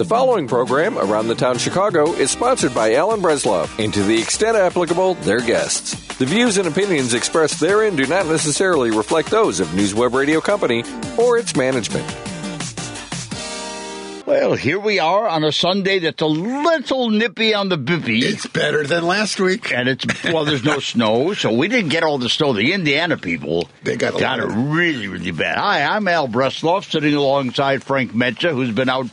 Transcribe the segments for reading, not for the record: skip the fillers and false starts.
The following program, Around the Town Chicago, is sponsored by Al Bresloff, and to the extent applicable, their guests. The views and opinions expressed therein do not necessarily reflect those of NewsWeb Radio Company or its management. Well, here we are on a Sunday that's a little nippy on the bippy. It's better than last week. And it's, well, there's no snow, so we didn't get all the snow. The Indiana people got it really, really bad. Hi, I'm Al Bresloff, sitting alongside Frank Metzger, who's been out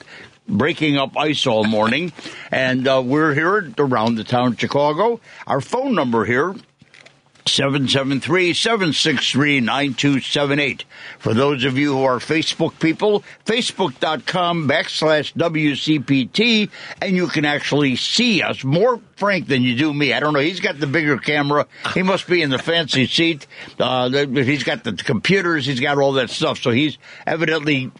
breaking up ice all morning. And we're here at Around the Town Chicago. Our phone number here, 773-763-9278. For those of you who are Facebook people, facebook.com/WCPT, and you can actually see us. More Frank than you do me. I don't know. He's got the bigger camera. He must be in the fancy seat. He's got the computers. He's got all that stuff. So he's evidently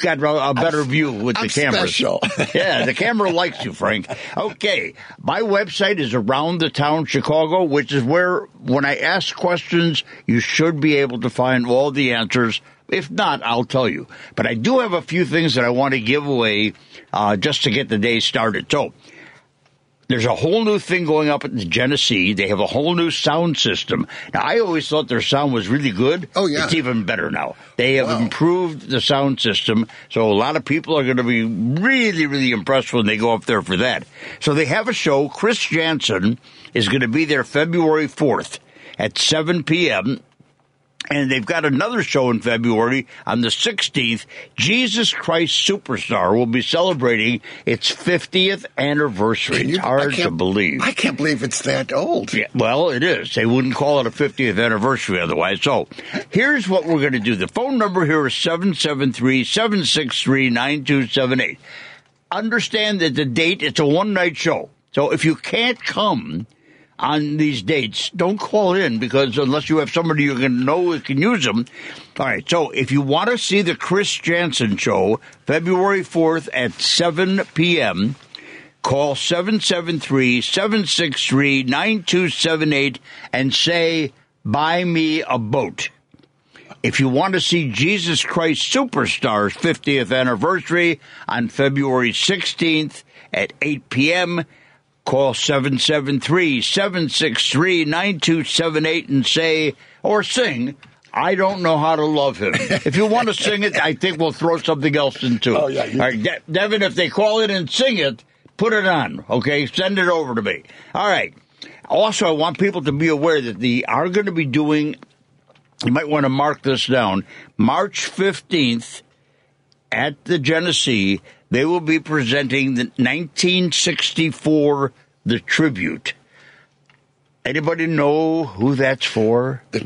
got a better view with the camera. Special. Yeah, the camera likes you, Frank. Okay, my website is Around the Town Chicago, which is where, when I ask questions, you should be able to find all the answers. If not, I'll tell you. But I do have a few things that I want to give away just to get the day started. So there's a whole new thing going up at the Genesee. They have a whole new sound system. Now, I always thought their sound was really good. Oh, yeah. It's even better now. They have improved the sound system, so a lot of people are going to be really, really impressed when they go up there for that. So they have a show. Chris Jansen is going to be there February 4th at 7 p.m., and they've got another show in February on the 16th. Jesus Christ Superstar will be celebrating its 50th anniversary. It's hard to believe. I can't believe it's that old. Yeah, well, it is. They wouldn't call it a 50th anniversary otherwise. So here's what we're going to do. The phone number here is 773-763-9278. Understand that the date, it's a one-night show. So if you can't come on these dates, don't call in, because unless you have somebody you can know who can use them. All right, so if you want to see the Chris Jansen show, February 4th at 7 p.m., call 773-763-9278 and say, buy me a boat. If you want to see Jesus Christ Superstar's 50th anniversary on February 16th at 8 p.m., call 773-763-9278 and say, or sing, I Don't Know How to Love Him. If you want to sing it, I think we'll throw something else into it. Oh, yeah. All right, Devin, if they call it and sing it, put it on, okay? Send it over to me. All right. Also, I want people to be aware that they are going to be doing, you might want to mark this down, March 15th at the Genesee. They will be presenting the 1964 The Tribute. Anybody know who that's for? Who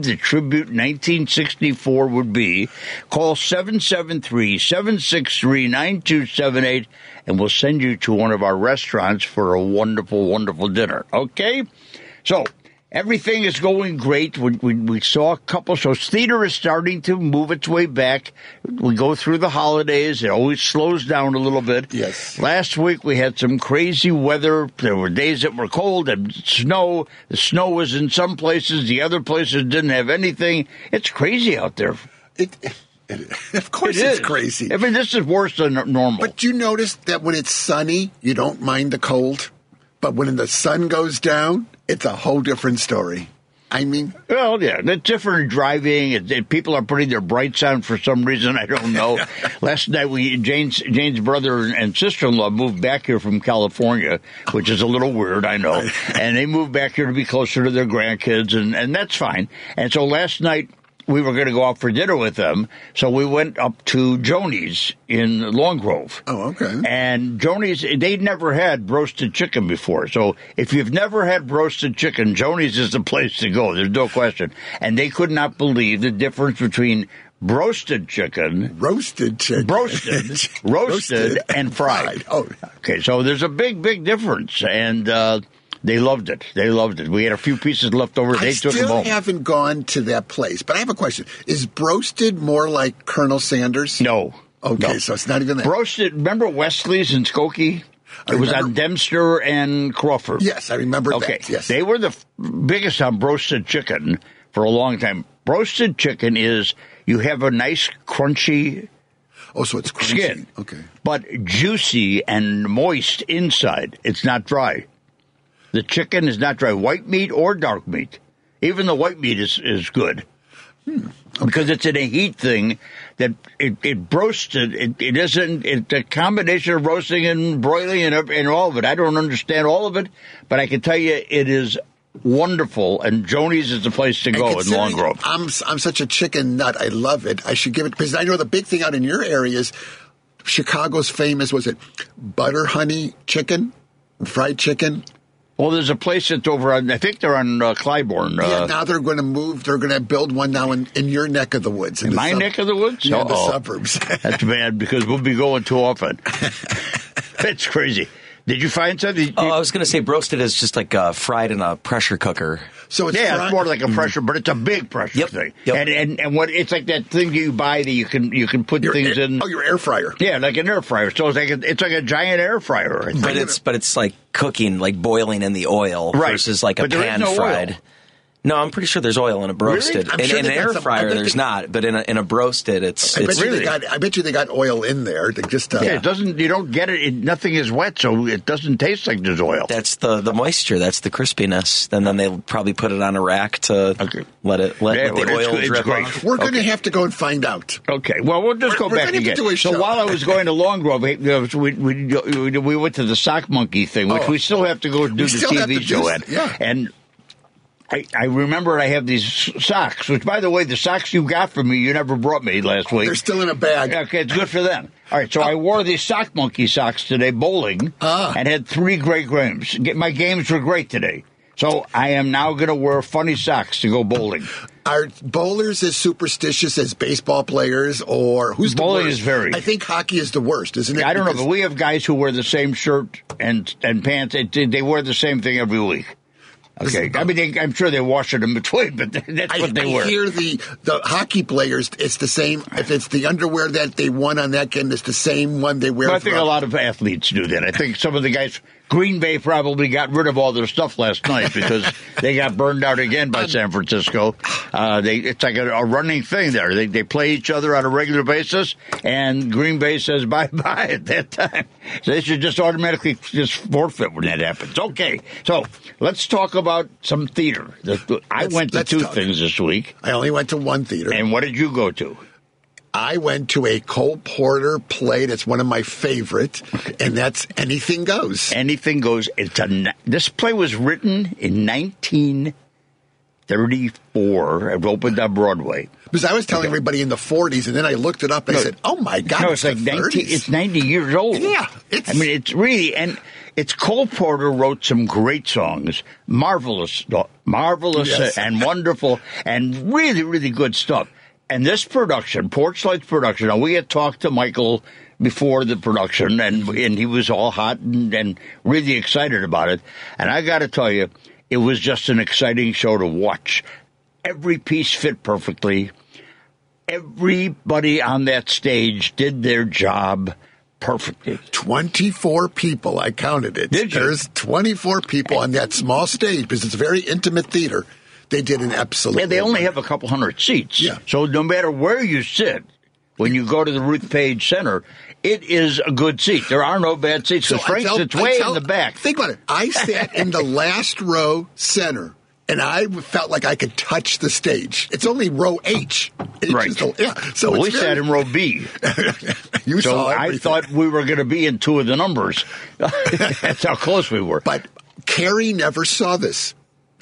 The Tribute 1964 would be? Call 773-763-9278, and we'll send you to one of our restaurants for a wonderful, wonderful dinner. Okay? So everything is going great. We saw a couple shows. Theater is starting to move its way back. We go through the holidays. It always slows down a little bit. Yes. Last week we had some crazy weather. There were days that were cold and snow. The snow was in some places. The other places didn't have anything. It's crazy out there. Of course it's crazy. I mean, this is worse than normal. But do you notice that when it's sunny, you don't mind the cold? But when the sun goes down, it's a whole different story. I mean, well, yeah, it's different driving. People are putting their brights on for some reason. I don't know. Last night, Jane's brother and sister-in-law moved back here from California, which is a little weird, I know. And they moved back here to be closer to their grandkids, and that's fine. And so last night, we were going to go out for dinner with them, so we went up to Joni's in Long Grove. Oh, okay. And Joni's, they'd never had roasted chicken before. So if you've never had roasted chicken, Joni's is the place to go. There's no question. And they could not believe the difference between roasted chicken, and fried. Oh. Okay, so there's a big, big difference. And they loved it. They loved it. We had a few pieces left over. They took them home. I still haven't gone to that place, but I have a question. Is broasted more like Colonel Sanders? No. Okay, so it's not even that. Broasted, remember Wesley's in Skokie? It was on Dempster and Crawford. Yes, I remember that. Yes. They were the biggest on broasted chicken for a long time. Broasted chicken is, you have a nice crunchy Oh, so it's crunchy. Skin. Okay. But juicy and moist inside. It's not dry. The chicken is not dry. White meat or dark meat. Even the white meat is good. Okay. Because it's in a heat thing that it roasted. It isn't. It's a combination of roasting and broiling and all of it. I don't understand all of it, but I can tell you it is wonderful. And Joni's is the place to go in Long Grove. I'm such a chicken nut. I love it. I should give it because I know the big thing out in your area is Chicago's famous. Was it butter honey chicken, fried chicken? Well, there's a place that's over on, I think they're on Clybourne. Yeah, now they're going to move. They're going to build one now in your neck of the woods. In my neck of the woods? Yeah, the suburbs. That's bad because we'll be going too often. That's crazy. Did you find something? Oh, I was going to say broasted is just like fried in a pressure cooker. So it's it's more like a pressure, but it's a big pressure thing. Yep. And what it's like that thing you buy that you can put things in. Oh, your air fryer. Yeah, like an air fryer. So it's like a giant air fryer. But it's like cooking, like boiling in the oil versus like a pan fried. Oil. No, I'm pretty sure there's oil in a broasted. Really? In an air fryer, there's not, but in a broasted, it's really. I bet you they got oil in there. To just it doesn't. You don't get it. Nothing is wet, so it doesn't taste like there's oil. That's the moisture. That's the crispiness. And then they probably put it on a rack to let the oil drip off. We're going to have to go and find out. Okay. Well, we'll just go back again. So while I was going to Long Grove, we went to the Sock Monkey thing, which we still have to go do the TV show at. Yeah. And I remember I have these socks, which, by the way, the socks you got for me, you never brought me last week. They're still in a bag. Okay, it's good for them. All right, so I wore these Sock Monkey socks today bowling and had 3 great games. My games were great today. So I am now going to wear funny socks to go bowling. Are bowlers as superstitious as baseball players, or who's bowling the worst? Is very. I think hockey is the worst, isn't it? I don't know, but we have guys who wear the same shirt and pants. They wear the same thing every week. Okay, I mean, I'm sure they wash it in between, but that's what they wear. I hear the hockey players, it's the same. If it's the underwear that they won on that game, it's the same one they wear. But I think a lot of athletes do that. I think some of the guys, Green Bay probably got rid of all their stuff last night because they got burned out again by San Francisco. It's like a running thing there. They play each other on a regular basis, and Green Bay says bye-bye at that time. So they should just automatically just forfeit when that happens. Okay, so let's talk about some theater. I went to 2 things this week. I only went to 1 theater. And what did you go to? I went to a Cole Porter play that's one of my favorite, and that's Anything Goes. Anything Goes. This play was written in 1934. It opened on Broadway. Because I was telling everybody in the 40s, and then I looked it up, and I said, oh, my God, it's like 19, it's 90 years old. Yeah. It's really, and it's Cole Porter wrote some great songs, marvelous and wonderful, and really, really good stuff. And this production, Porchlight's production, now we had talked to Michael before the production, and he was all hot and really excited about it. And I got to tell you, it was just an exciting show to watch. Every piece fit perfectly. Everybody on that stage did their job perfectly. 24 people, I counted it. Did you? There's 24 people on that small stage because it's a very intimate theater. They did an absolute. Yeah, they only have a couple hundred seats. Yeah. So no matter where you sit, when you go to the Ruth Page Center, it is a good seat. There are no bad seats. So Frank sits way in the back. Think about it. I sat in the last row center, and I felt like I could touch the stage. It's only row H. Right. So we sat in row B. You saw everything. I thought we were going to be in 2 of the numbers. That's how close we were. But Carrie never saw this.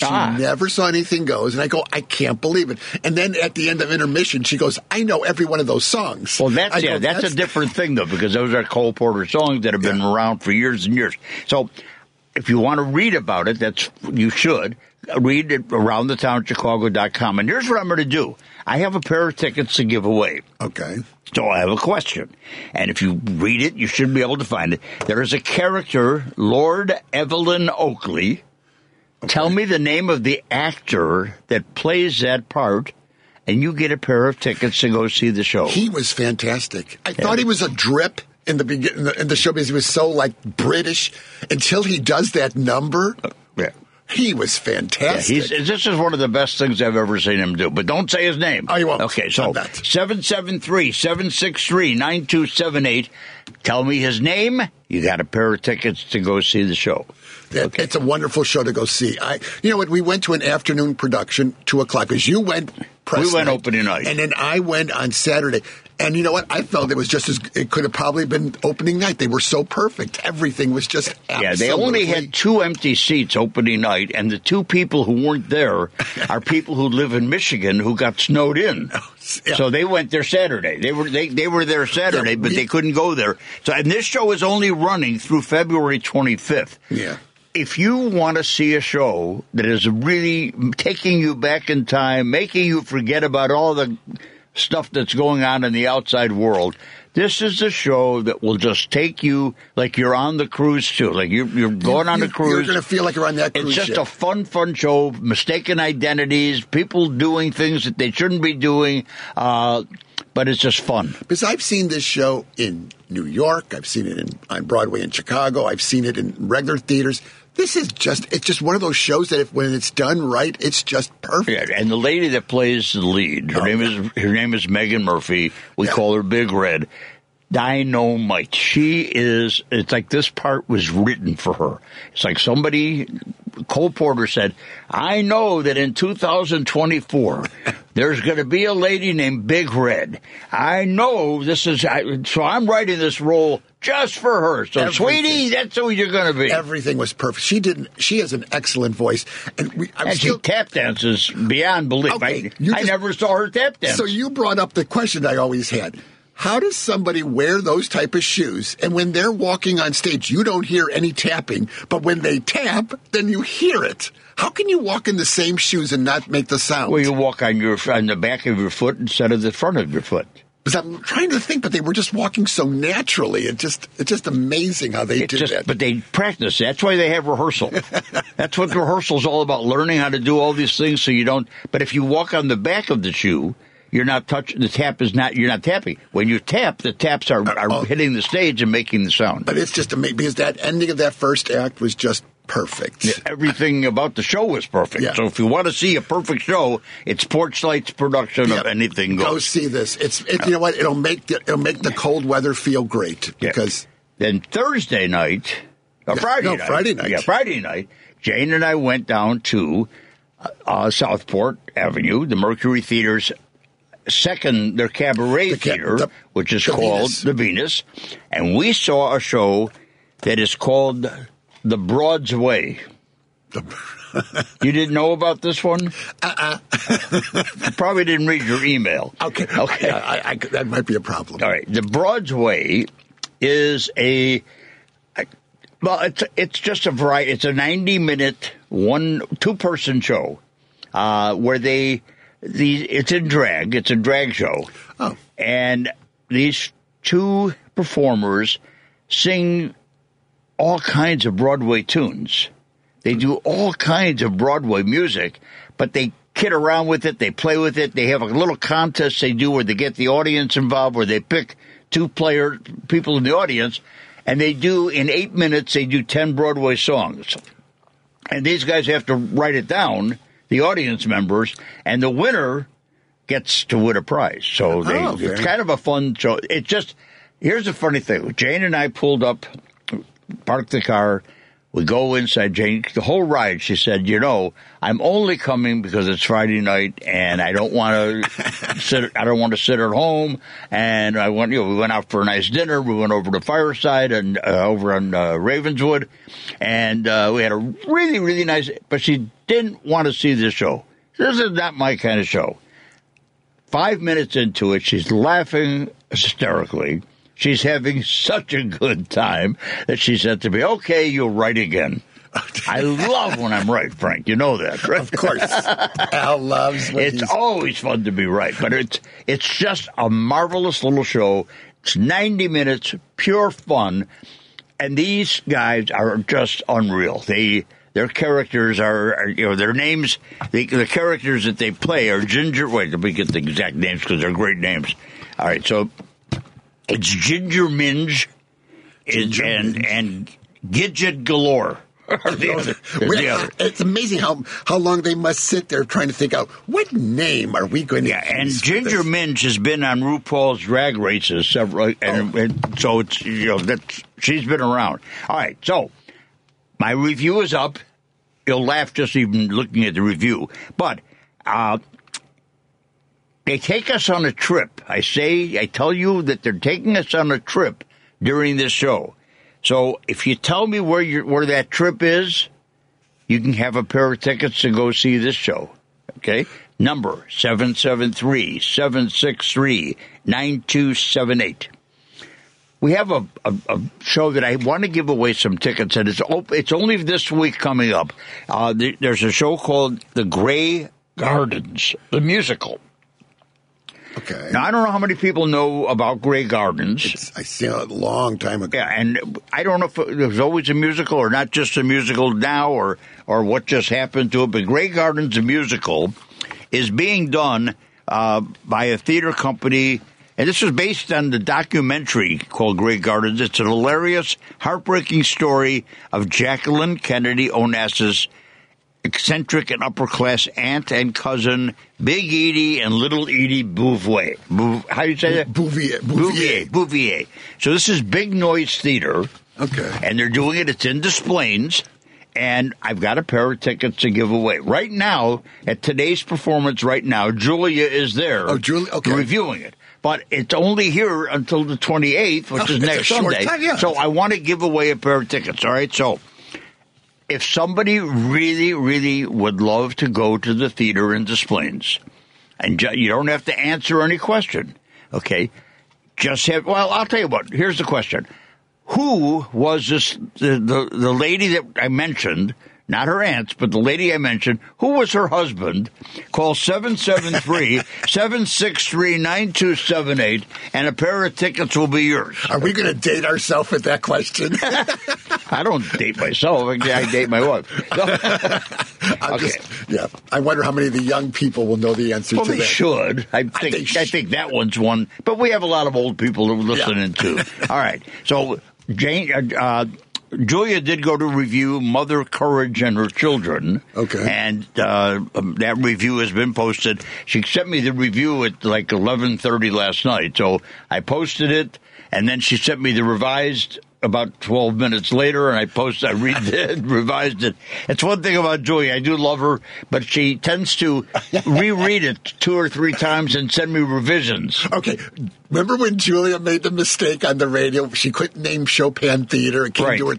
She never saw Anything Goes. And I go, I can't believe it. And then at the end of intermission, she goes, I know every one of those songs. Well, that's a different thing, though, because those are Cole Porter songs that have been around for years and years. So if you want to read about it, you should read it aroundthetownchicago.com. And here's what I'm going to do. I have a pair of tickets to give away. Okay. So I have a question. And if you read it, you should be able to find it. There is a character, Lord Evelyn Oakley. Okay. Tell me the name of the actor that plays that part, and you get a pair of tickets to go see the show. He was fantastic. I thought he was a drip in the beginning in the show because he was so like British until he does that number. Yeah. He was fantastic. Yeah, this is one of the best things I've ever seen him do. But don't say his name. Oh, you won't. Okay, so 773-763-9278. Tell me his name. You got a pair of tickets to go see the show. Okay. It's a wonderful show to go see. You know what? We went to an afternoon production, 2 o'clock, because you went press night. We went opening night. And then I went on Saturday. And you know what? I felt it was just as it could have probably been opening night. They were so perfect. Everything was just absolutely. Yeah, they only had 2 empty seats opening night, and the 2 people who weren't there are people who live in Michigan who got snowed in. Yeah. So they went there Saturday. They were there Saturday, but they couldn't go there. So and this show is only running through February 25th. Yeah. If you want to see a show that is really taking you back in time, making you forget about all the stuff that's going on in the outside world, this is a show that will just take you like you're on the cruise, too. Like you're going on a cruise. You're going to feel like you're on that cruise ship. It's just a fun show. Mistaken identities, people doing things that they shouldn't be doing, but it's just fun. Because I've seen this show in New York. I've seen it on Broadway in Chicago. I've seen it in regular theaters. This is just—it's just one of those shows that, when it's done right, it's just perfect. Yeah, and the lady that plays the lead, her name is Megan Murphy. We call her Big Red. Dynamite. She is. It's like this part was written for her. It's like somebody. Cole Porter said, "I know that in 2024." There's going to be a lady named Big Red. I know this is, so I'm writing this role just for her. So, sweetie, that's who you're going to be. Everything was perfect. She has an excellent voice. And she tap dances beyond belief. Okay, I never saw her tap dance. So you brought up the question I always had. How does somebody wear those type of shoes, and when they're walking on stage, you don't hear any tapping, but when they tap, then you hear it? How can you walk in the same shoes and not make the sound? Well, you walk on the back of your foot instead of the front of your foot. Because I'm trying to think, but they were just walking so naturally. It's just amazing how they did that. But they practice. That's why they have rehearsal. That's what rehearsal's all about, learning how to do all these things so you don't. But if you walk on the back of the shoe, you're not touching. The tap is not. You're not tapping. When you tap, the taps are hitting the stage and making the sound. But it's just amazing because that ending of that first act was just perfect. Yeah, everything about the show was perfect. Yeah. So if you want to see a perfect show, it's Porchlight's production of Anything Goes. Go see this. You know what? It'll make the cold weather feel great because then Thursday night, or Friday night. Yeah, Friday night. Jane and I went down to Southport Avenue, the Mercury Theater's their cabaret theater, which is called The Venus, and we saw a show that is called The Broadsway. You didn't know about this one? You probably didn't read your email. Okay. I that might be a problem. All right. The Broadsway is it's just a variety. It's a 90-minute 2-person show where they. It's in drag. It's a drag show. Oh. And these 2 performers sing all kinds of Broadway tunes. They do all kinds of Broadway music, but they kid around with it. They play with it. They have a little contest they do where they get the audience involved, where they pick 2 people in the audience, and they do, in 8 minutes, they do 10 Broadway songs. And these guys have to write it down, the audience members, and the winner gets to win a prize. So it's kind of a fun show. It's just, here's the funny thing. Jane and I pulled up, parked the car. We go inside. Jane, the whole ride, she said, I'm only coming because it's Friday night and I don't want to sit at home. And I went, we went out for a nice dinner. We went over to Fireside and over on Ravenswood. And we had a really, really nice, but she didn't want to see this show. This is not my kind of show. 5 minutes into it, she's laughing hysterically. She's having such a good time that she said to me, okay, you'll write again. I love when I'm right, Frank. You know that, right? Of course. Al loves when It's always fun to be right, but it's just a marvelous little show. It's 90 minutes, pure fun, and these guys are just unreal. Their characters are, their names, the characters that they play are Ginger. Wait, let me get the exact names because they're great names. All right, so it's Ginger Minj and Gidget Galore. There's the other. It's amazing how long they must sit there trying to think out, what name are we going to use? And Ginger Minj has been on RuPaul's Drag Races several, and so it's, you know, that's, she's been around. All right, so my review is up. You'll laugh just even looking at the review. But they take us on a trip. I tell you that they're taking us on a trip during this show. So if you tell me where that trip is, you can have a pair of tickets to go see this show. Okay? Number 773-763-9278. We have a show that I want to give away some tickets, and it's only this week coming up. There's a show called The Grey Gardens, the musical. Okay. Now, I don't know how many people know about Grey Gardens. I saw it a long time ago. Yeah, and I don't know if it was always a musical or not just a musical now or what just happened to it, but Grey Gardens, the musical, is being done by a theater company, and this is based on the documentary called Grey Gardens. It's an hilarious, heartbreaking story of Jacqueline Kennedy Onassis, eccentric and upper-class aunt and cousin, Big Edie and Little Edie Bouvier. How do you say that? Bouvier. So this is Big Noise Theater. Okay. And they're doing it. It's in Des Plaines. And I've got a pair of tickets to give away. Right now, at today's performance right now, Julia is there. Oh, Julia, okay. Reviewing it. But it's only here until the 28th, which is next Sunday. Time, yeah. So I want to give away a pair of tickets. All right, so if somebody really, really would love to go to the theater in Des Plaines, and you don't have to answer any question, okay? I'll tell you what. Here's the question. Who was this, the lady that I mentioned, not her aunts, but the lady I mentioned, who was her husband? Call 773-763-9278, and a pair of tickets will be yours. Are we going to date ourselves with that question? I don't date myself. I date my wife. I wonder how many of the young people will know the answer to that. Well, they should. I think that one's one. But we have a lot of old people who are listening, too. All right. So, Julia did go to review Mother Courage and Her Children. Okay. And that review has been posted. She sent me the review at like 11:30 last night. So I posted it, and then she sent me the revised about 12 minutes later, and I read it, revised it. It's one thing about Julia. I do love her, but she tends to reread it 2 or 3 times and send me revisions. Okay. Remember when Julia made the mistake on the radio? She couldn't name Chopin Theater. It came to her.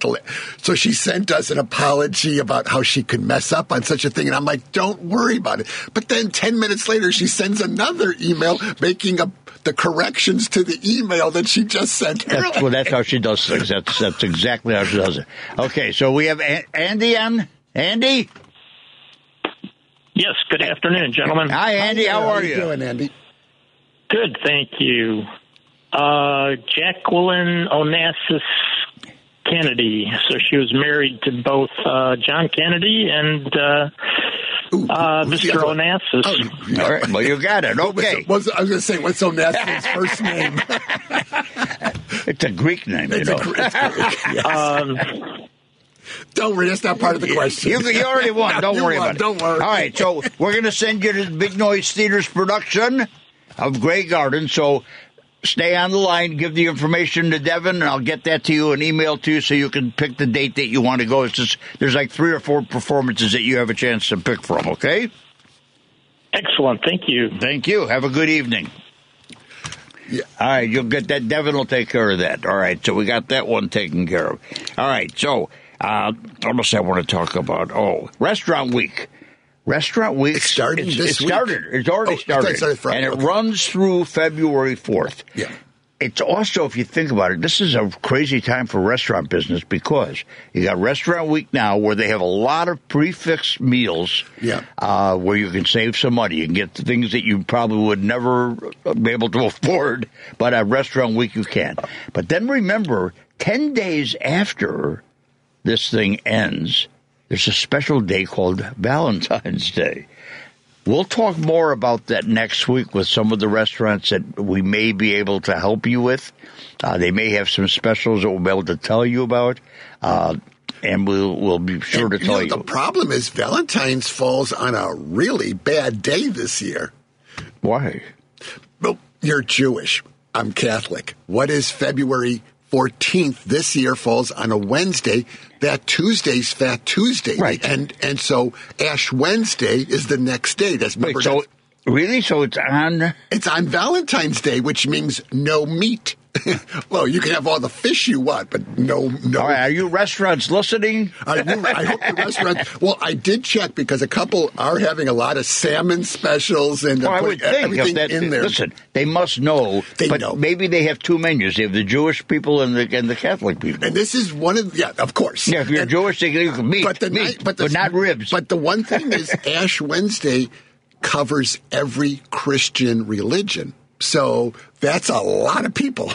So she sent us an apology about how she could mess up on such a thing, and I'm like, don't worry about it. But then 10 minutes later, she sends another email making the corrections to the email that she just sent her. That's how she does things. That's exactly how she does it. Okay, so we have Andy on. Andy? Yes, good afternoon, gentlemen. Hi, Andy. How are you? How are you doing, Andy? Good, thank you. Jacqueline Onassis Kennedy. So she was married to both John Kennedy and Mr. Onassis. Oh, all right. Well, you got it. Okay. I was going to say, what's Onassis's first name? It's a Greek name, you know. Yes. Don't worry. That's not part of the question. You already won. No, don't worry. All right. So we're going to send you to the Big Noise Theater's production of Grey Garden. So stay on the line. Give the information to Devin, and I'll get that to you and email to you so you can pick the date that you want to go. It's just, there's like 3 or 4 performances that you have a chance to pick from, okay? Excellent. Thank you. Thank you. Have a good evening. Yeah. All right. You'll get that. Devin will take care of that. All right. So we got that one taken care of. All right. So what else I want to talk about? Oh, Restaurant Week. Restaurant Week started this week. It's already started. It runs through February 4th. Yeah. It's also, if you think about it, this is a crazy time for restaurant business because you got Restaurant Week now where they have a lot of prefixed meals where you can save some money. You can get things that you probably would never be able to afford, but at Restaurant Week you can. But then remember, 10 days after this thing ends, there's a special day called Valentine's Day. We'll talk more about that next week with some of the restaurants that we may be able to help you with. They may have some specials that we'll be able to tell you about. And we'll be sure to tell you. The problem is Valentine's falls on a really bad day this year. Why? Well, you're Jewish. I'm Catholic. What is February 14th this year falls on a Wednesday. That Tuesday's Fat Tuesday. Right. And so Ash Wednesday is the next day. That's Really? So it's on? It's on Valentine's Day, which means no meat. Well, you can have all the fish you want, but no. All right, are you restaurants listening? I hope the restaurants. Well, I did check because a couple are having a lot of salmon specials and I would think everything in there. Listen, they must know. They know. Maybe they have two menus. They have the Jewish people and the Catholic people. And this is one of of course. Yeah, if you're Jewish, they can eat meat, but not ribs. But the one thing is Ash Wednesday covers every Christian religion. So that's a lot of people.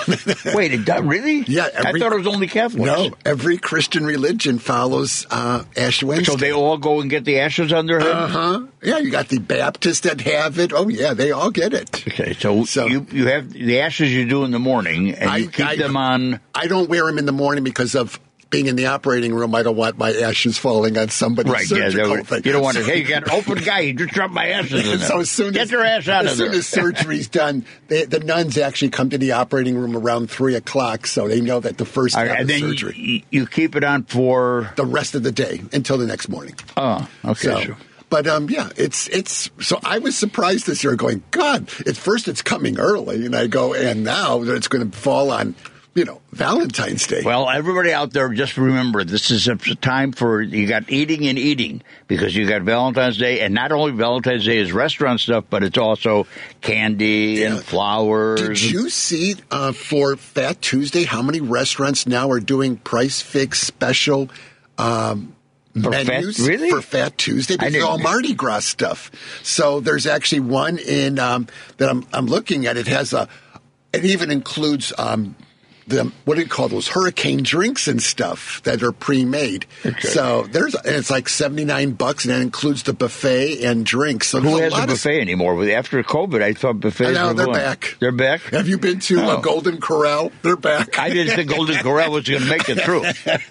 Wait, it does, really? Yeah. I thought it was only Catholics. No, every Christian religion follows Ash Wednesday. So they all go and get the ashes on their head? Uh-huh. Yeah, you got the Baptists that have it. Oh, yeah, they all get it. Okay, so you have the ashes you do in the morning, and you keep them on. I don't wear them in the morning because of being in the operating room. I don't want my ashes falling on somebody's surgical thing. You don't want it. Hey, you got an open guy. He just dropped my ashes in there. So as soon as, get your ass out of there. As soon as surgery's done, the nuns actually come to the operating room around 3 o'clock, so they know that the first time is surgery. You keep it on for? The rest of the day until the next morning. Oh, okay, sure. But, it's so I was surprised this year going, God, at first it's coming early, and I go, and now it's going to fall on Valentine's Day. Well, everybody out there, just remember, this is a time for, you got eating and eating, because you got Valentine's Day, and not only Valentine's Day is restaurant stuff, but it's also candy and flowers. Did you see for Fat Tuesday how many restaurants now are doing price fix special menus for Fat Tuesday? Because they're all Mardi Gras stuff. So there's actually one in that I'm looking at. It has it even includes what do you call those hurricane drinks and stuff that are pre-made? Okay. So it's like $79, and that includes the buffet and drinks. So who has a buffet anymore? After COVID, I thought buffets. No, they're back. They're back. Have you been to Golden Corral? They're back. I didn't think Golden Corral was going to make it through.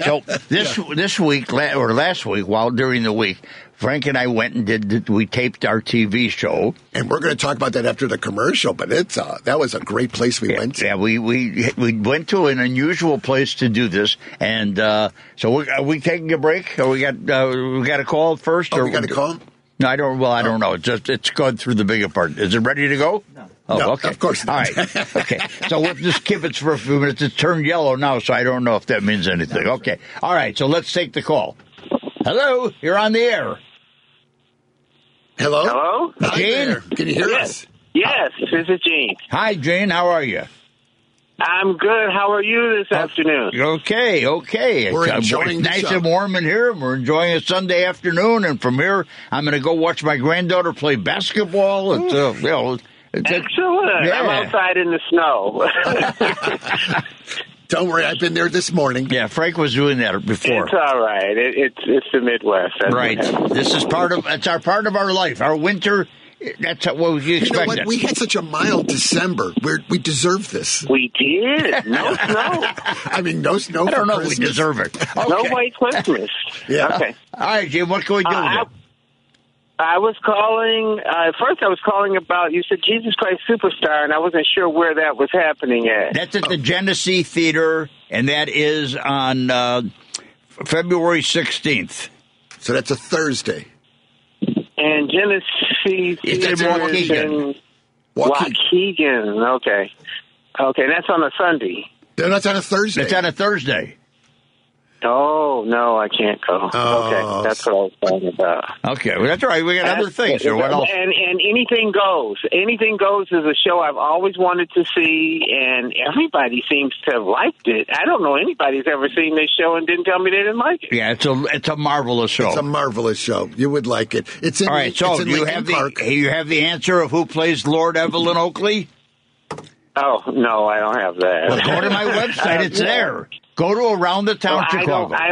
So this week or last week, during the week, Frank and I went and we taped our TV show. And we're going to talk about that after the commercial, but that was a great place we went to. Yeah, we went to an unusual place to do this. And are we taking a break? Or we got a call first? Oh, we got a call? No, I don't. Well, I don't know. It's going through the bigger part. Is it ready to go? No. Oh, no, okay. Of course not. All right. Okay. So we'll just keep it for a few minutes. It's turned yellow now, so I don't know if that means anything. Okay. All right. So let's take the call. Hello, you're on the air. Hello? Jane? Can you hear us? Yes, this is Jane. Hi, Jane. How are you? I'm good. How are you this afternoon? Okay. We're enjoying it's nice and warm in here. We're enjoying a Sunday afternoon, and from here, I'm going to go watch my granddaughter play basketball. And, excellent. Yeah. I'm outside in the snow. Don't worry, I've been there this morning. Yeah, Frank was doing that before. It's all right. It's the Midwest. Right. This is part of our life. Our winter. That's what we expected. You know what? We had such a mild December. We deserve this. We did. No snow. I mean, no snow. I don't know. Christmas. We deserve it. Okay. No white Christmas. Yeah. Okay. All right, Jim. What can we do with it? I was calling, about, you said Jesus Christ Superstar, and I wasn't sure where that was happening at. That's at the Genesee Theater, and that is on February 16th. So that's a Thursday. And Genesee Theater is in Waukegan. Okay. Okay, and that's on a Sunday. No, that's on a Thursday. That's on a Thursday. Oh, no, I can't go. Oh. Okay, that's what I was talking about. Okay, well, that's all right. We got other things. Or what else? And Anything Goes. Anything Goes is a show I've always wanted to see, and everybody seems to have liked it. I don't know anybody's ever seen this show and didn't tell me they didn't like it. Yeah, it's a marvelous show. It's a marvelous show. You would like it. It's in, all right, so you have the answer of who plays Lord Evelyn Oakley? Oh, no, I don't have that. Well, go to my website. It's there. Go to Around the Town Chicago. I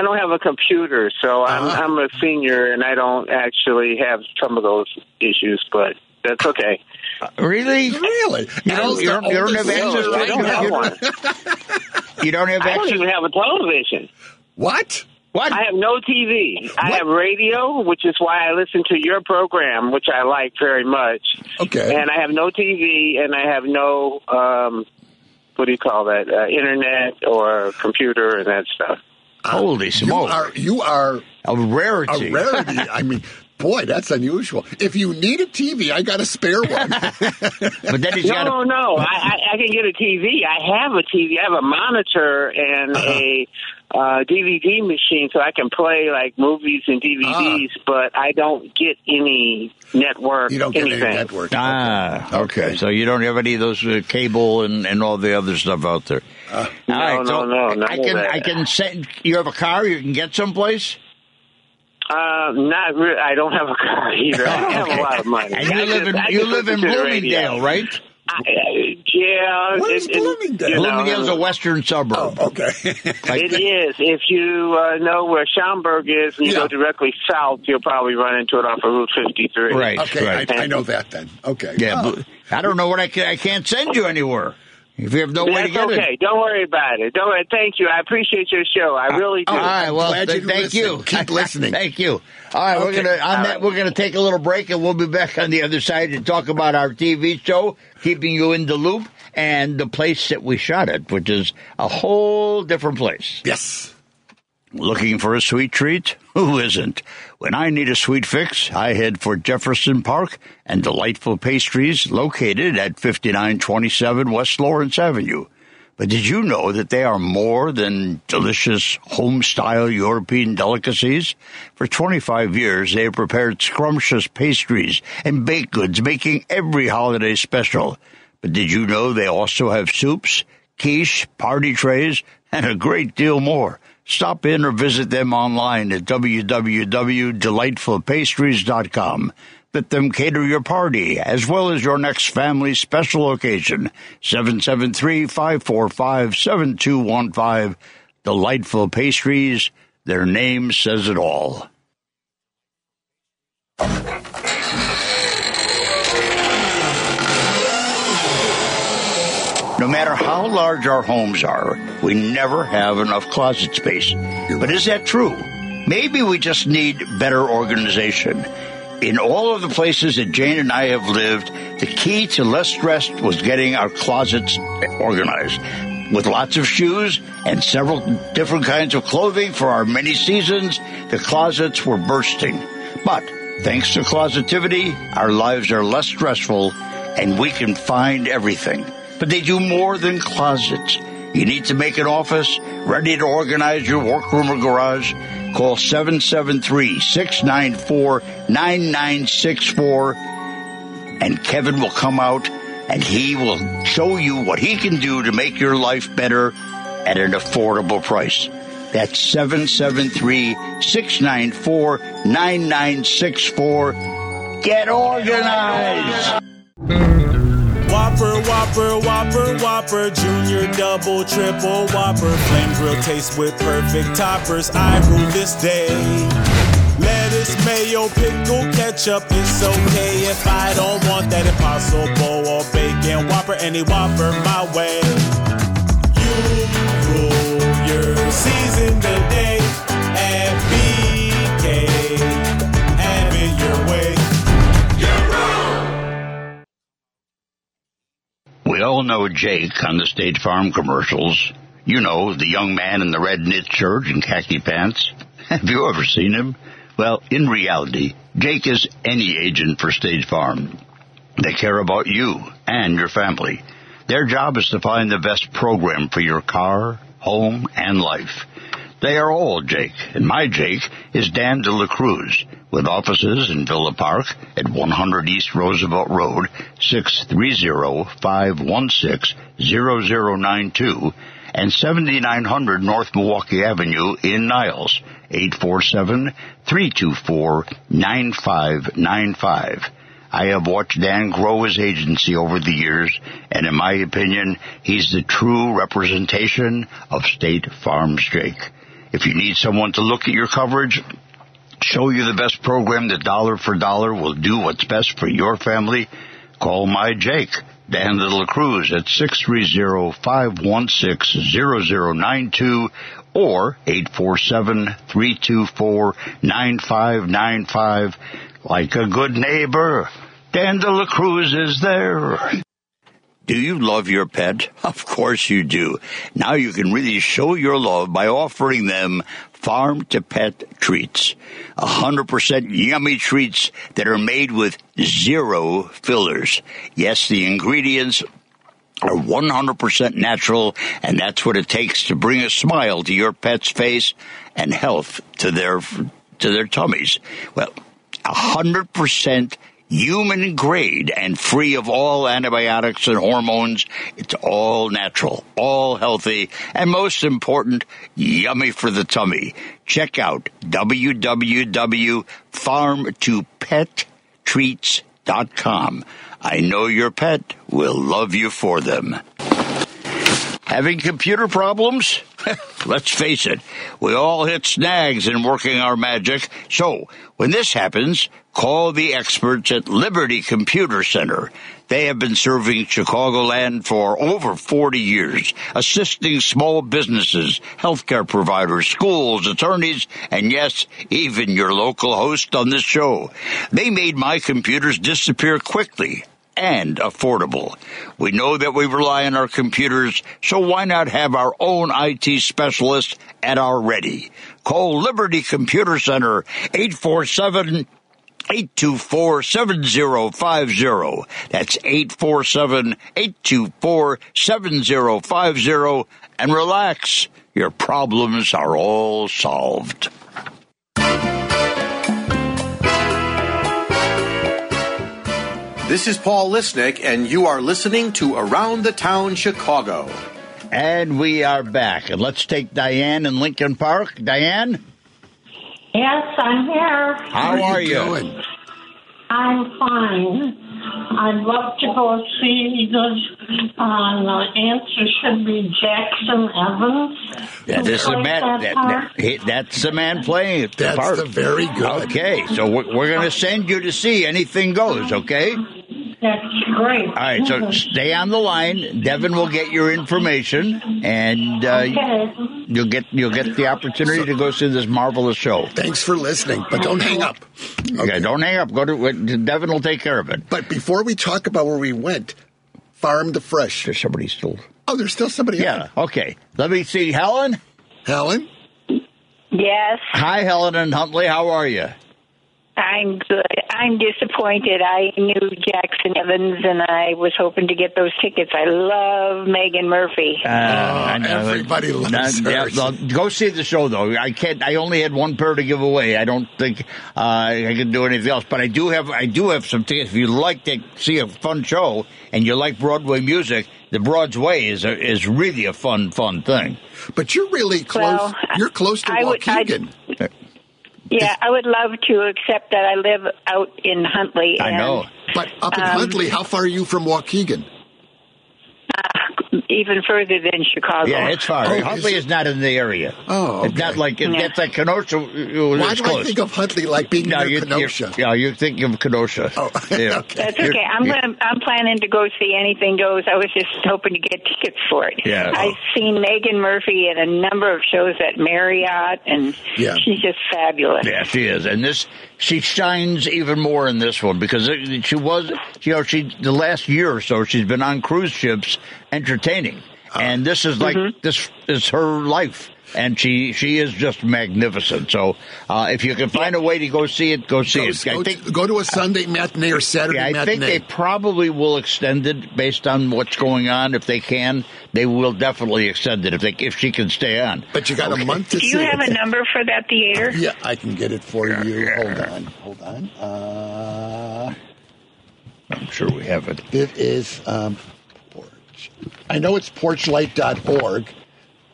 don't have a computer, so I'm a senior, and I don't actually have some of those issues, but that's okay. Really? You don't have access to a computer? You don't have access? I don't even have a television. What? What? I have no TV. What? I have radio, which is why I listen to your program, which I like very much. Okay. And I have no TV, and I have no, what do you call that, internet or computer and that stuff. Holy smoke. You are a rarity. A rarity. I mean, boy, that's unusual. If you need a TV, I got a spare one. But then no. I can get a TV. I have a TV. I have a monitor and a DVD machine, so I can play like movies and DVDs. But I don't get any network. You don't anything. Get any network. Ah, okay. So you don't have any of those cable and all the other stuff out there. No. I can send. You have a car. You can get someplace. Not really. I don't have a car either. I don't have a lot of money. And you live in Bloomingdale, right? Yeah. What is Bloomingdale? Bloomingdale's a western suburb. Oh, okay. It is. If you know where Schaumburg is and you go directly south, you'll probably run into it off of Route 53. Right. Okay. Right. I know that then. Okay. Yeah. Oh. I don't know what I can't send you anywhere. If you have no way to get it. Okay, don't worry about it. Don't worry. Thank you. I appreciate your show. I really do. All right, well, thank you. Keep listening. Thank you. All right, we're going to take a little break, and we'll be back on the other side to talk about our TV show, keeping you in the loop, and the place that we shot it, which is a whole different place. Yes. Looking for a sweet treat? Who isn't? When I need a sweet fix, I head for Jefferson Park and delightful pastries located at 5927 West Lawrence Avenue. But did you know that they are more than delicious home-style European delicacies? For 25 years, they have prepared scrumptious pastries and baked goods, making every holiday special. But did you know they also have soups, quiche, party trays, and a great deal more? Stop in or visit them online at www.delightfulpastries.com. Let them cater your party as well as your next family special occasion. 773-545-7215. Delightful Pastries. Their name says it all. No matter how large our homes are, we never have enough closet space. But is that true? Maybe we just need better organization. In all of the places that Jane and I have lived, the key to less stress was getting our closets organized. With lots of shoes and several different kinds of clothing for our many seasons, the closets were bursting. But thanks to closetivity, our lives are less stressful and we can find everything. But they do more than closets. You need to make an office ready to organize your workroom or garage. Call 773-694-9964 and Kevin will come out and he will show you what he can do to make your life better at an affordable price. That's 773-694-9964. Get organized! Whopper, Whopper, Whopper, Whopper, Junior, Double, Triple, Whopper, Flame Grill taste with perfect toppers, I rule this day. Lettuce, mayo, pickle, ketchup, it's okay if I don't want that impossible or bacon Whopper, any Whopper my way. You rule your season today at BK, have it your way. We all know Jake on the State Farm commercials. You know, the young man in the red knit shirt and khaki pants. Have you ever seen him? Well, in reality, Jake is any agent for State Farm. They care about you and your family. Their job is to find the best program for your car, home, and life. They are all Jake, and my Jake is Dan De La Cruz, with offices in Villa Park at 100 East Roosevelt Road, 630-516-0092, and 7900 North Milwaukee Avenue in Niles, 847-324-9595. I have watched Dan grow his agency over the years, and in my opinion, he's the true representation of State Farm's Jake. If you need someone to look at your coverage, show you the best program that dollar for dollar will do what's best for your family, call my Jake, Dan De La Cruz at 630-516-0092 or 847-324-9595. Like a good neighbor, Dan De La Cruz is there. Do you love your pet? Of course you do. Now you can really show your love by offering them farm-to-pet treats. 100% yummy treats that are made with zero fillers. Yes, the ingredients are 100% natural, and that's what it takes to bring a smile to your pet's face and health to their tummies. Well, 100% human grade and free of all antibiotics and hormones. It's all natural, all healthy, and most important, yummy for the tummy. Check out www.farmtopetTreats.com. I know your pet will love you for them. Having computer problems? Let's face it, we all hit snags in working our magic. So, when this happens, call the experts at Liberty Computer Center. They have been serving Chicagoland for over 40 years, assisting small businesses, healthcare providers, schools, attorneys, and yes, even your local host on this show. They made my computers disappear quickly and affordable. We know that we rely on our computers, so why not have our own IT specialist at our ready? Call Liberty Computer Center, 847-824-7050. That's 847-824-7050. And relax, your problems are all solved. This is Paul Lisnick, and you are listening to Around the Town Chicago. And we are back. And let's take Diane in Lincoln Park. Diane? Yes, I'm here. How are you doing? I'm fine. I'd love to go see this answer should be Jackson Evans. That is a man. That's the man playing it. That's the very good. Okay, so we're going to send you to see Anything Goes, okay? That's great. All right, so stay on the line. Devin will get your information, and okay, you'll get the opportunity to go see this marvelous show. Thanks for listening, but don't hang up. Okay, don't hang up. Go to Devin will take care of it. But before we talk about where we went, Farm to Fresh. There's somebody still. Oh, there's still somebody. Yeah. On. Okay. Let me see, Helen. Helen. Yes. Hi, Helen and Huntley. How are you? I'm good. I'm disappointed. I knew Jackson Evans, and I was hoping to get those tickets. I love Megan Murphy. Everybody loves her. Yeah, well, go see the show, though. I can't. I only had one pair to give away. I don't think I can do anything else. But I do have some tickets. If you like to see a fun show and you like Broadway music, the Broadsway is really a fun thing. But you're really close. Well, you're close to Waukegan. Yeah, I would love to, except that I live out in Huntley. I know. But up in Huntley, how far are you from Waukegan? Even further than Chicago. Yeah, it's far. Oh, Huntley is not in the area. Oh, okay. It's not like it's like Kenosha. Why do I think of Huntley like being near Kenosha? Yeah, you think of Kenosha. Oh, yeah. Okay. That's okay. I'm planning to go see Anything Goes. I was just hoping to get tickets for it. Yeah. I've seen Megan Murphy in a number of shows at Marriott, and she's just fabulous. Yeah, she is. And she shines even more in this one because she was, the last year or so, she's been on cruise ships entertaining. And this is like, this is her life. And she is just magnificent. So if you can find a way to go see it, go see it. Go to a Sunday matinee or Saturday matinee. I think they probably will extend it based on what's going on. If they can, they will definitely extend it if she can stay on. But you got a month to see it. Do you have a number for that theater? Yeah, I can get it for you. Hold on. I'm sure we have it. It is, I know it's porchlight.org.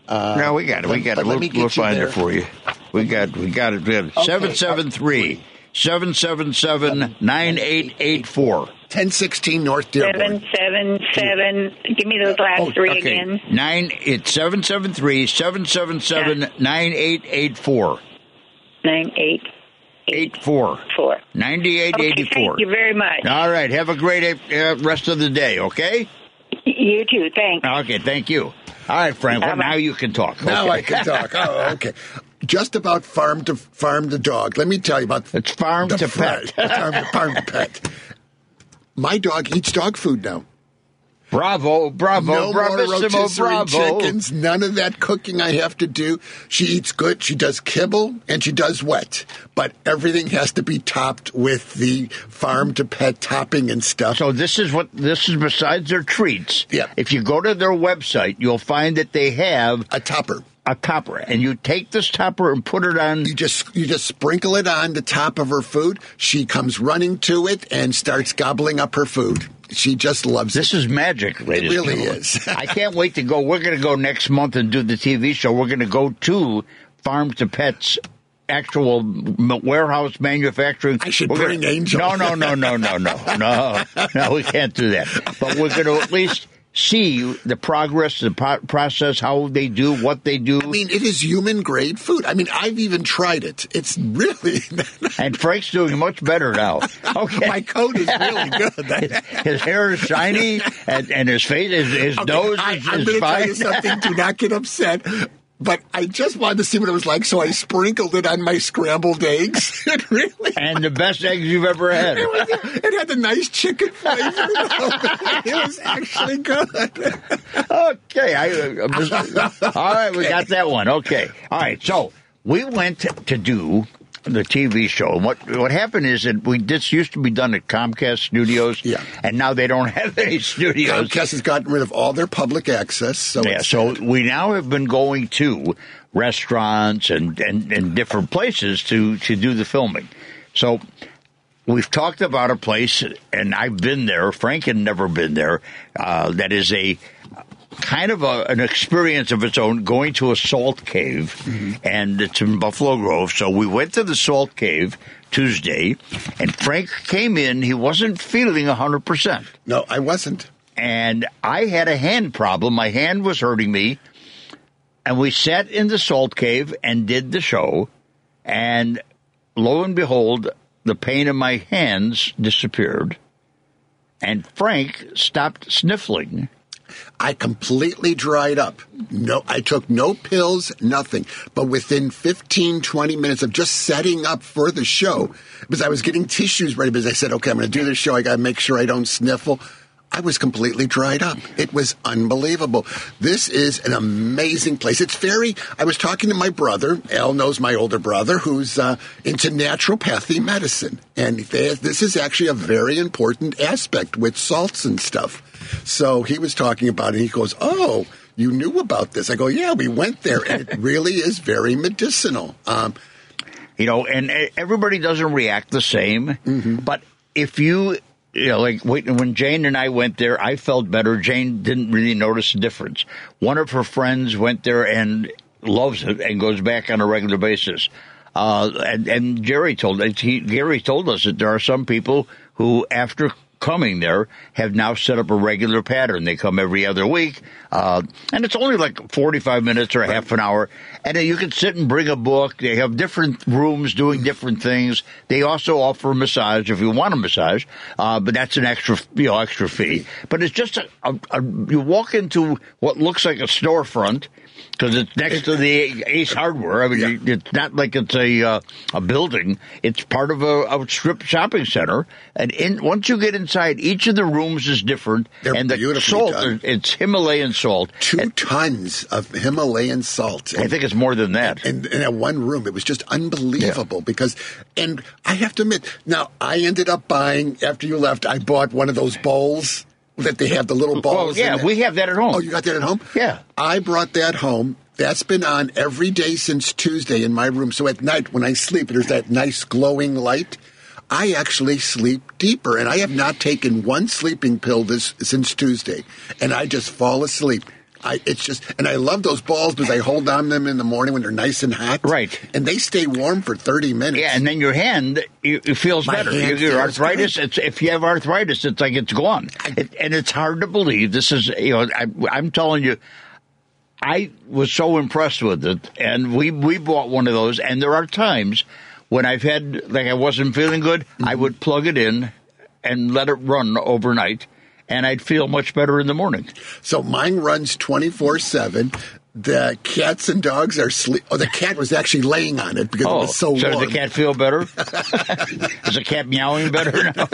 No, we got it. We'll find it for you. We got it. 773-777-9884. 1016 North Dearborn. 777. Give me those last three again. It's 773-777-9884. 98. 9884. 9884. Thank you very much. All right. Have a great rest of the day, okay? You too. Thanks. Okay. Thank you. All right, Frank. Well, now you can talk. Okay. Now I can talk. Oh, okay. Just about farm to dog. Let me tell you about it's farm to pet. Farm to pet. My dog eats dog food now. Bravo, bravissimo, bravo. Chickens, none of that cooking I have to do. She eats good. She does kibble and she does wet. But everything has to be topped with the farm-to-pet topping and stuff. So this is besides their treats. Yeah. If you go to their website, you'll find that they have a topper. A topper, and you take this topper and put it on. You just sprinkle it on the top of her food. She comes running to it and starts gobbling up her food. She just loves it. This is magic, ladies. It really is. I can't wait to go. We're going to go next month and do the TV show. We're going to go to Farm to Pets. Actual warehouse manufacturing. I should bring Angel. No, we can't do that. But we're going to at least see the progress, the process, how they do, what they do. I mean, it is human-grade food. I mean, I've even tried it. It's really... And Frank's doing much better now. Okay. My coat is really good. His hair is shiny, and his face, his nose is fine. I'm going to tell you something. Do not get upset. But I just wanted to see what it was like, so I sprinkled it on my scrambled eggs. It really and the best eggs you've ever had. It had the nice chicken flavor. It was actually good. Okay. All right, we got that one. Okay. All right, so we went to do the TV show. What happened is that this used to be done at Comcast Studios, and now they don't have any studios. Comcast has gotten rid of all their public access. So we now have been going to restaurants and different places to do the filming. So we've talked about a place, and I've been there. Frank had never been there. That is a kind of an experience of its own, going to a salt cave, and it's in Buffalo Grove. So we went to the salt cave Tuesday, and Frank came in. He wasn't feeling 100%. No, I wasn't. And I had a hand problem. My hand was hurting me. And we sat in the salt cave and did the show. And lo and behold, the pain in my hands disappeared. And Frank stopped sniffling. I completely dried up. No, I took no pills, nothing. But within 15, 20 minutes of just setting up for the show, because I was getting tissues ready, because I said, okay, I'm going to do this show. I got to make sure I don't sniffle. I was completely dried up. It was unbelievable. This is an amazing place. It's very, I was talking to my brother, Al knows my older brother, who's into naturopathy medicine. And this is actually a very important aspect with salts and stuff. So he was talking about it, and he goes, oh, you knew about this. I go, yeah, we went there, and it really is very medicinal. And everybody doesn't react the same, but if when Jane and I went there, I felt better. Jane didn't really notice the difference. One of her friends went there and loves it and goes back on a regular basis. And Gary told us that there are some people who, after coming there, have now set up a regular pattern. They come every other week, and it's only like 45 minutes or half an hour, and then you can sit and bring a book. They have different rooms doing different things. They also offer a massage if you want a massage, but that's an extra fee. But it's just you walk into what looks like a storefront, because it's next to the Ace Hardware. I mean, It's not like it's a building. It's part of a strip shopping center. And once you get inside, each of the rooms is different. They're and the salt, done. It's Himalayan salt. 2 tons of Himalayan salt. And I think it's more than that. And in one room, it was just unbelievable. Yeah. And I have to admit, now I ended up buying, after you left, I bought one of those bowls that they have the little balls. Well, yeah, we have that at home. Oh, you got that at home? Yeah. I brought that home. That's been on every day since Tuesday in my room. So at night when I sleep, there's that nice glowing light. I actually sleep deeper, and I have not taken one sleeping pill since Tuesday, and I just fall asleep. And I love those balls because I hold on to them in the morning when they're nice and hot. Right. And they stay warm for 30 minutes. Yeah, and then your hand, it feels better. Your arthritis, if you have arthritis, it's like it's gone. And it's hard to believe. This is, I'm telling you, I was so impressed with it. And we bought one of those. And there are times when I've had, like I wasn't feeling good, mm-hmm. I would plug it in and let it run overnight, and I'd feel much better in the morning. So mine runs 24/7. The cats and dogs are sleep. Oh, the cat was actually laying on it because it was so warm. So does the cat feel better? Is the cat meowing better now?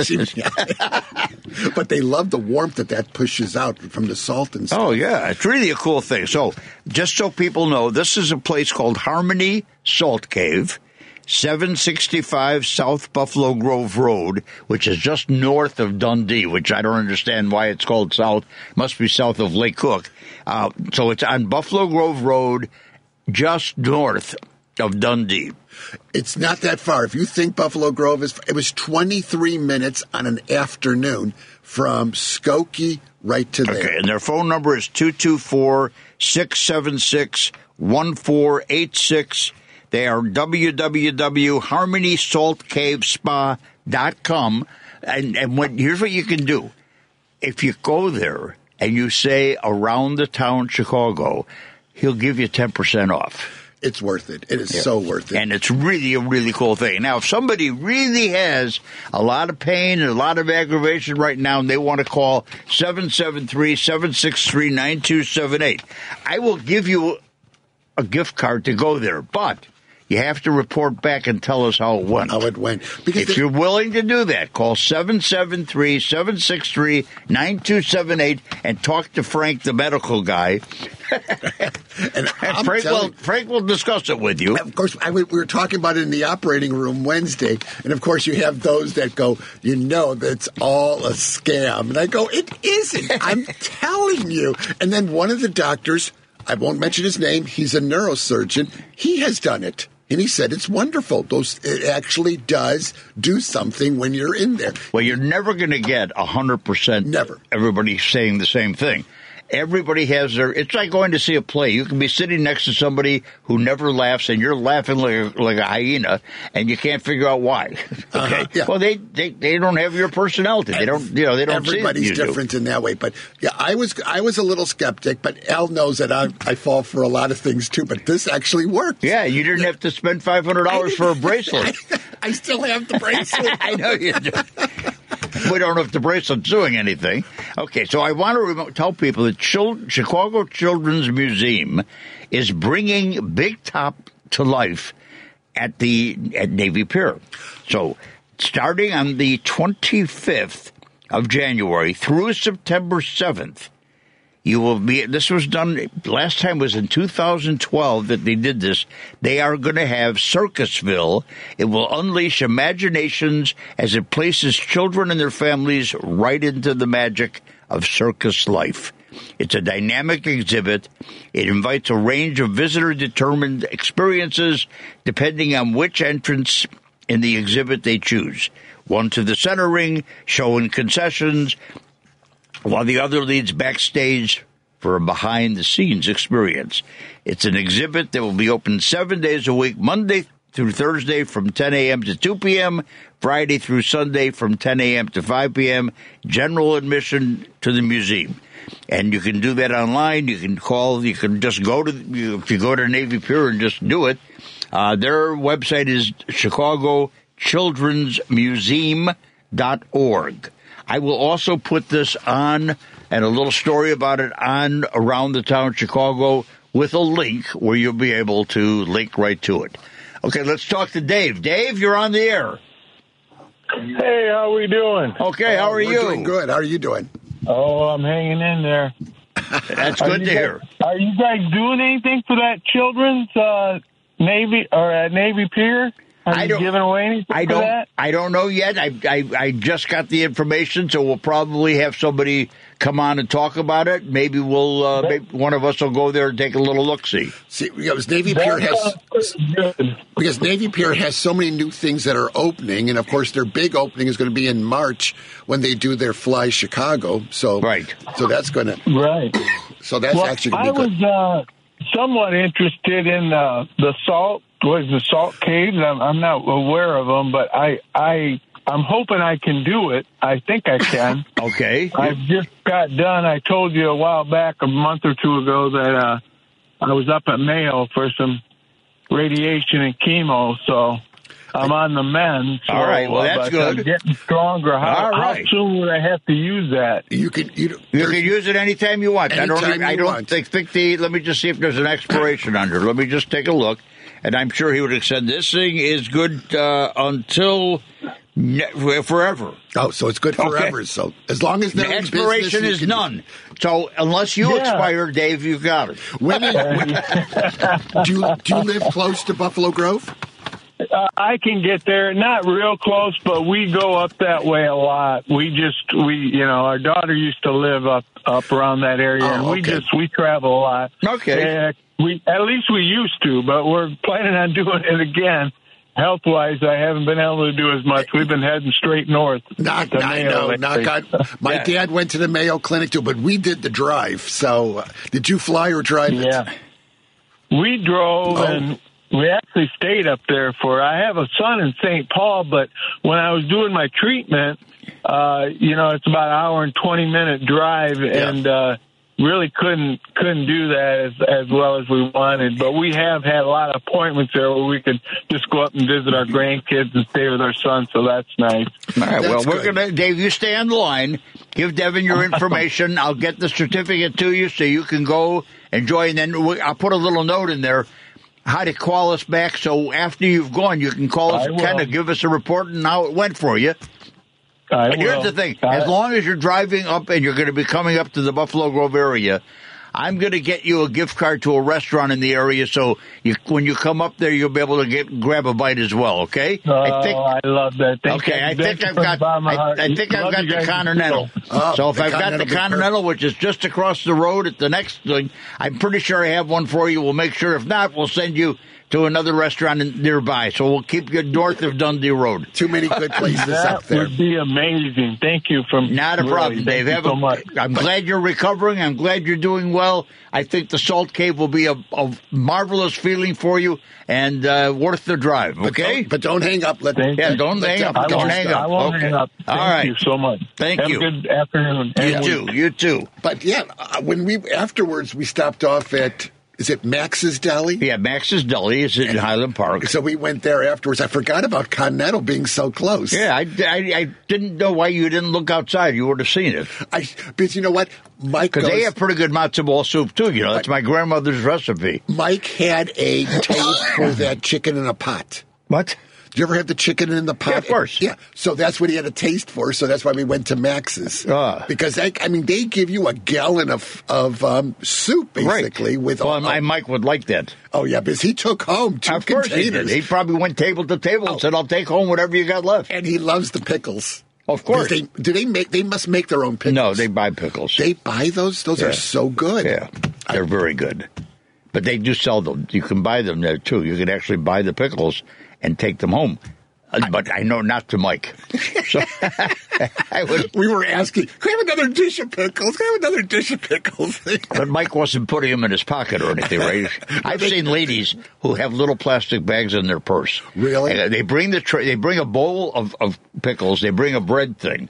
But they love the warmth that pushes out from the salt and stuff. Oh, yeah. It's really a cool thing. So just so people know, this is a place called Harmony Salt Cave, 765 South Buffalo Grove Road, which is just north of Dundee, which I don't understand why it's called south. Must be south of Lake Cook. So it's on Buffalo Grove Road, just north of Dundee. It's not that far. If you think Buffalo Grove is, it was 23 minutes on an afternoon from Skokie right to there. Okay, and their phone number is 224-676-1486. They are www.harmonysaltcavespa.com. And here's what you can do. If you go there and you say around the town Chicago, he'll give you 10% off. It's worth it. It is so worth it. And it's really a really cool thing. Now, if somebody really has a lot of pain and a lot of aggravation right now and they want to call 773-763-9278, I will give you a gift card to go there, but you have to report back and tell us how it went. Because if you're willing to do that, call 773-763-9278 and talk to Frank, the medical guy. and Frank will discuss it with you. Of course, we were talking about it in the operating room Wednesday, and of course you have those that go, you know, that's all a scam. And I go, it isn't. I'm telling you. And then one of the doctors, I won't mention his name, he's a neurosurgeon, he has done it. And he said it's wonderful. It actually does do something when you're in there. Well, you're never going to get 100%. Never. Everybody saying the same thing. Everybody has their, it's like going to see a play. You can be sitting next to somebody who never laughs, and you're laughing like a hyena, and you can't figure out why. Okay. Uh-huh, yeah. Well, they don't have your personality. They don't, you know, they don't see it. Everybody's different in that way. But yeah, I was a little skeptic, but Al knows that I fall for a lot of things too, but this actually worked. Yeah. You didn't have to spend $500 for a bracelet. I still have the bracelet. I know you do. We don't know if the bracelet's doing anything. Okay, so I want to tell people that Chicago Children's Museum is bringing Big Top to life at Navy Pier. So starting on the 25th of January through September 7th, you will be, this was done, last time was in 2012 that they did this. They are going to have Circusville. It will unleash imaginations as it places children and their families right into the magic of circus life. It's a dynamic exhibit. It invites a range of visitor-determined experiences depending on which entrance in the exhibit they choose. One to the center ring, show and concessions, while the other leads backstage for a behind-the-scenes experience. It's an exhibit that will be open 7 days a week, Monday through Thursday from 10 a.m. to 2 p.m., Friday through Sunday from 10 a.m. to 5 p.m., general admission to the museum. And you can do that online. You can call. You can just go to, if you go to Navy Pier and just do it. Their website is chicagochildrensmuseum.org. I will also put this on, and a little story about it on Around the Town Chicago with a link where you'll be able to link right to it. Okay, let's talk to Dave. Dave, you're on the air. Hey, how we doing? Okay, how are you? Doing good. How are you doing? Oh, I'm hanging in there. That's good to hear. Are you guys doing anything for that children's Navy or at Navy Pier? Are you giving away anything for that? I don't know yet. I just got the information, so we'll probably have somebody come on and talk about it. Maybe we'll maybe one of us will go there and take a little look. See, because Navy Pier has so many new things that are opening, and of course their big opening is going to be in March when they do their Fly Chicago. So so that's going to So that's actually going to be good. Somewhat interested in the salt. Was the salt caves? I'm not aware of them, but I'm hoping I can do it. I think I can. Okay. I've just got done. I told you a while back, a month or two ago, that I was up at Mayo for some radiation and chemo. So I'm on the mend. So, all right, well, that's good. I'm getting stronger. How soon would I have to use that? You can use it anytime you want. Let me just see if there's an expiration under. Let me just take a look. And I'm sure he would have said this thing is good until forever. Oh, so it's good forever. Okay. So as long as the expiration is none. So unless you expire, Dave, you've got it. Do you live close to Buffalo Grove? I can get there, not real close, but we go up that way a lot. Our daughter used to live up around that area, and we travel a lot. Okay. At least we used to, but we're planning on doing it again. Health-wise, I haven't been able to do as much. We've been heading straight north. My dad went to the Mayo Clinic, too, but we did the drive. So did you fly or drive it? Yeah. We drove and... We actually stayed up there I have a son in St. Paul, but when I was doing my treatment, it's about an hour and 20-minute drive, and really couldn't do that as well as we wanted. But we have had a lot of appointments there where we could just go up and visit our grandkids and stay with our son, so that's nice. All right, Dave, you stay on the line. Give Devin your information. I'll get the certificate to you so you can go enjoy, and then I'll put a little note in there how to call us back, so after you've gone, you can call us and kind of give us a report on how it went for you. Here's the thing. As long as you're driving up and you're going to be coming up to the Buffalo Grove area, I'm going to get you a gift card to a restaurant in the area, so when you come up there, you'll be able to grab a bite as well, okay? I love that. I think I've got the Continental. So if I've got the Continental, which is just across the road at the next thing, I'm pretty sure I have one for you. We'll make sure. If not, we'll send you to another restaurant nearby. So we'll keep you north of Dundee Road. Too many good places up there. That would be amazing. Thank you. Not a problem, Dave. I'm glad you're recovering. I'm glad you're doing well. I think the Salt Cave will be a marvelous feeling for you and worth the drive, okay? But don't hang up. Don't hang up. I won't hang up. Thank you so much. Thank you. Have a good afternoon. You too. But, afterwards we stopped off at... Is it Max's Deli? Yeah, Max's Deli is in Highland Park. So we went there afterwards. I forgot about Continental being so close. Yeah, I didn't know why you didn't look outside. You would have seen it. But you know what? Because they have pretty good matzo ball soup, too. You know, that's my grandmother's recipe. Mike had a taste for that chicken in a pot. What? Did you ever have the chicken in the pot? Yeah, of course. Yeah. So that's what he had a taste for. So that's why we went to Max's. Because, they give you a gallon of soup, basically. Right. Mike would like that. Oh, yeah, because he took home two containers. Of course he did. He probably went table to table and said, I'll take home whatever you got left. And he loves the pickles. Of course. They must make their own pickles. No, they buy pickles. They buy those? Those are so good. Yeah, they're very good. But they do sell them. You can buy them there, too. You can actually buy the pickles and take them home. But I know not to Mike. So we were asking, can I have another dish of pickles? But Mike wasn't putting them in his pocket or anything, right? I've seen ladies who have little plastic bags in their purse. Really? And they bring the tray. They bring a bowl of pickles. They bring a bread basket.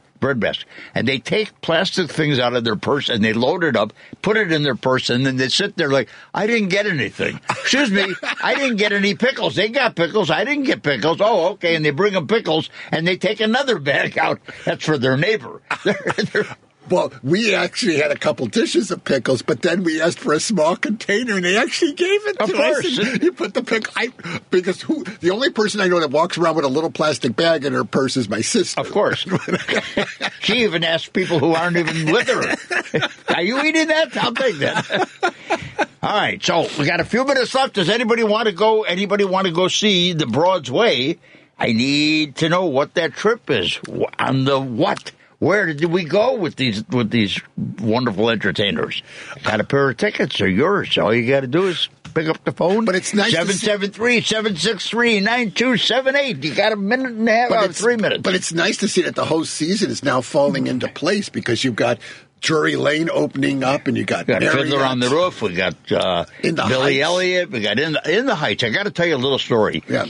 And they take plastic things out of their purse and they load it up, put it in their purse, and then they sit there like, I didn't get anything. Excuse me, I didn't get any pickles. They got pickles. I didn't get pickles. Oh, okay. And they bring them pickles and they take another bag out. That's for their neighbor. Well, we actually had a couple dishes of pickles, but then we asked for a small container, and they actually gave it to us. And you put the pickle. The only person I know that walks around with a little plastic bag in her purse is my sister. Of course. She even asks people who aren't even with her, are you eating that? I'll take that. All right, so we got a few minutes left. Does anybody want to go? Anybody want to go see The Broadsway? I need to know what that trip is. On the what? Where did we go with these wonderful entertainers? Got a pair of tickets. They're yours. All you got to do is pick up the phone. But it's nice. 773-763-9278. You got a minute and a half, 3 minutes. But it's nice to see that the whole season is now falling into place because you've got Drury Lane opening up, and you got Fiddler on the Roof. We got In the Billy Heights. Elliot. We got In the Heights. I got to tell you a little story. Yeah.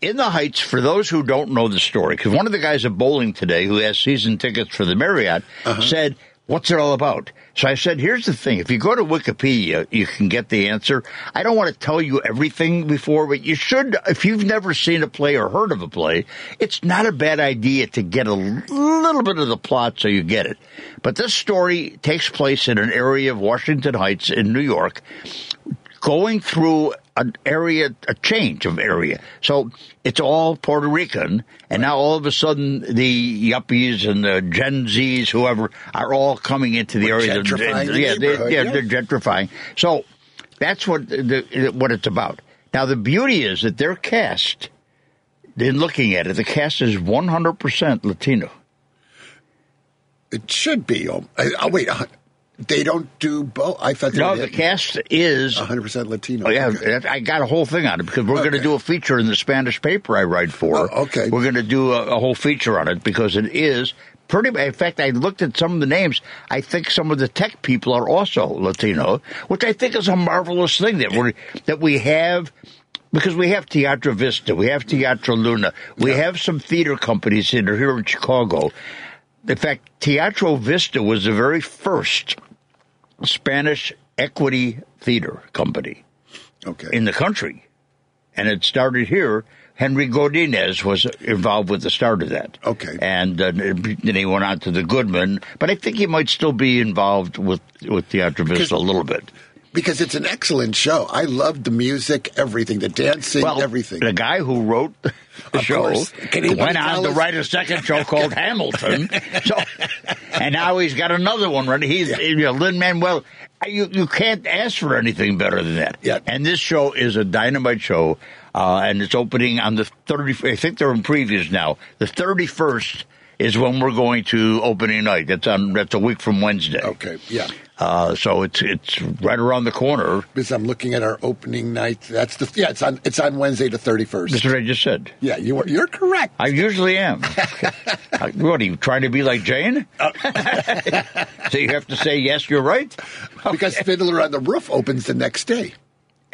In the Heights, for those who don't know the story, because one of the guys at bowling today who has season tickets for the Marriott said, What's it all about? So I said, here's the thing. If you go to Wikipedia, you can get the answer. I don't want to tell you everything before, but you should, if you've never seen a play or heard of a play, it's not a bad idea to get a little bit of the plot so you get it. But this story takes place in an area of Washington Heights in New York, going through an area, a change of area. So it's all Puerto Rican, and now all of a sudden the yuppies and the Gen Zs, whoever, are all coming into the area. They're gentrifying. So that's what it's about. Now the beauty is that their cast, in looking at it, the cast is 100% Latino. It should be. Wait. They don't do both. I thought the cast is 100% Latino. Oh, yeah, okay. I got a whole thing on it because we're going to do a feature in the Spanish paper I write for. Oh, okay, we're going to do a whole feature on it because it is pretty. In fact, I looked at some of the names. I think some of the tech people are also Latino, which I think is a marvelous thing that we have. Because we have Teatro Vista, we have Teatro Luna, we have some theater companies that are here in Chicago. In fact, Teatro Vista was the very first Spanish equity theater company in the country. And it started here. Henry Godinez was involved with the start of that. Okay. And then he went on to the Goodman. But I think he might still be involved with Teatro Vista a little bit. Because it's an excellent show. I loved the music, everything, the dancing, everything. The guy who wrote the show went on to write a second show called Hamilton. And now he's got another one running. Lin-Manuel. You can't ask for anything better than that. Yeah. And this show is a dynamite show, and it's opening on the 30th. I think they're in previews now. The 31st is when we're going to opening night. That's a week from Wednesday. Okay, yeah. So it's right around the corner. Because I'm looking at our opening night. It's on Wednesday the 31st. That's what I just said. Yeah, you're correct. I usually am. What, are you trying to be like Jane? So you have to say, yes, you're right? Because Fiddler on the Roof opens the next day.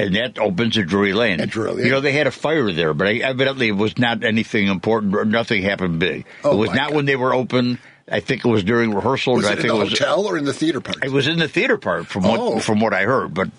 And that opens at Drury Lane. At Drury Lane. You know, they had a fire there, but evidently it was not anything important. Or nothing happened big. Oh, it was not God. When they were open. I think it was during rehearsal. Was it in the hotel or in the theater part? It was in the theater part from what I heard. But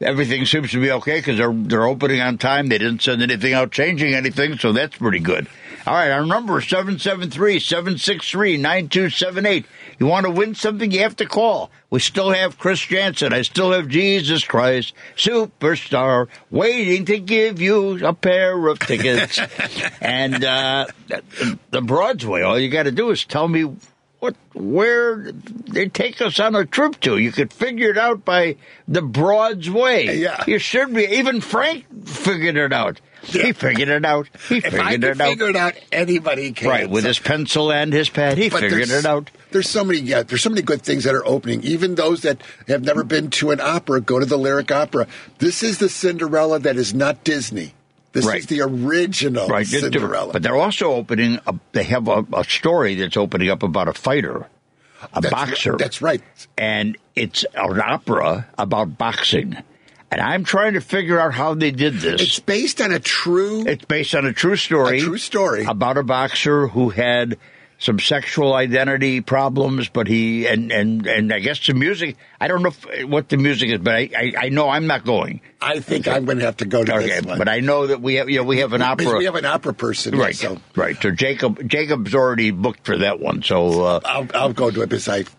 everything seems to be okay because they're opening on time. They didn't send anything out changing anything, so that's pretty good. All right, our number is 773-763-9278. You want to win something, you have to call. We still have Chris Jansen. I still have Jesus Christ Superstar waiting to give you a pair of tickets. And the Broadsway, all you got to do is tell me where they take us on a trip to. You could figure it out by the Broadsway. Yeah. You should be. Even Frank figured it out. Yeah. He figured it out. If I could figure it out, anybody can. Right, with his pencil and his pad, he figured it out. There's so many good things that are opening. Even those that have never been to an opera, go to the Lyric Opera. This is the Cinderella that is not Disney. This is the original Cinderella. But they're also opening up. They have a story that's opening up about a fighter, boxer. That's right. And it's an opera about boxing. And I'm trying to figure out how they did this. It's based on a true story. A true story. About a boxer who had some sexual identity problems, but he, and I guess the music, I don't know what the music is, but I know I'm not going. I think I'm going to have to go to this one. But I know that we have an opera. We have an opera person. Right. Here, so. Right. So Jacob's already booked for that one. So, I'll go to it besides.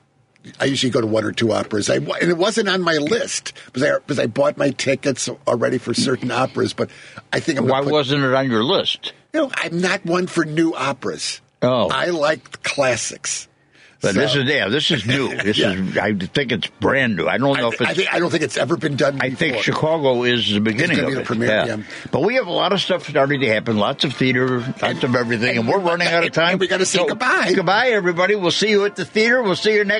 I usually go to one or two operas, and it wasn't on my list because I bought my tickets already for certain operas. But I think why wasn't it on your list? You know, I'm not one for new operas. Oh, I like classics. But this is new. This is, I think it's brand new. I don't know if it's. I don't think it's ever been done before. I think Chicago is the beginning of it. Premiere, yeah. But we have a lot of stuff starting to happen. Lots of theater, lots of everything, and we're running out of time. We got to say goodbye. Goodbye, everybody. We'll see you at the theater. We'll see you next.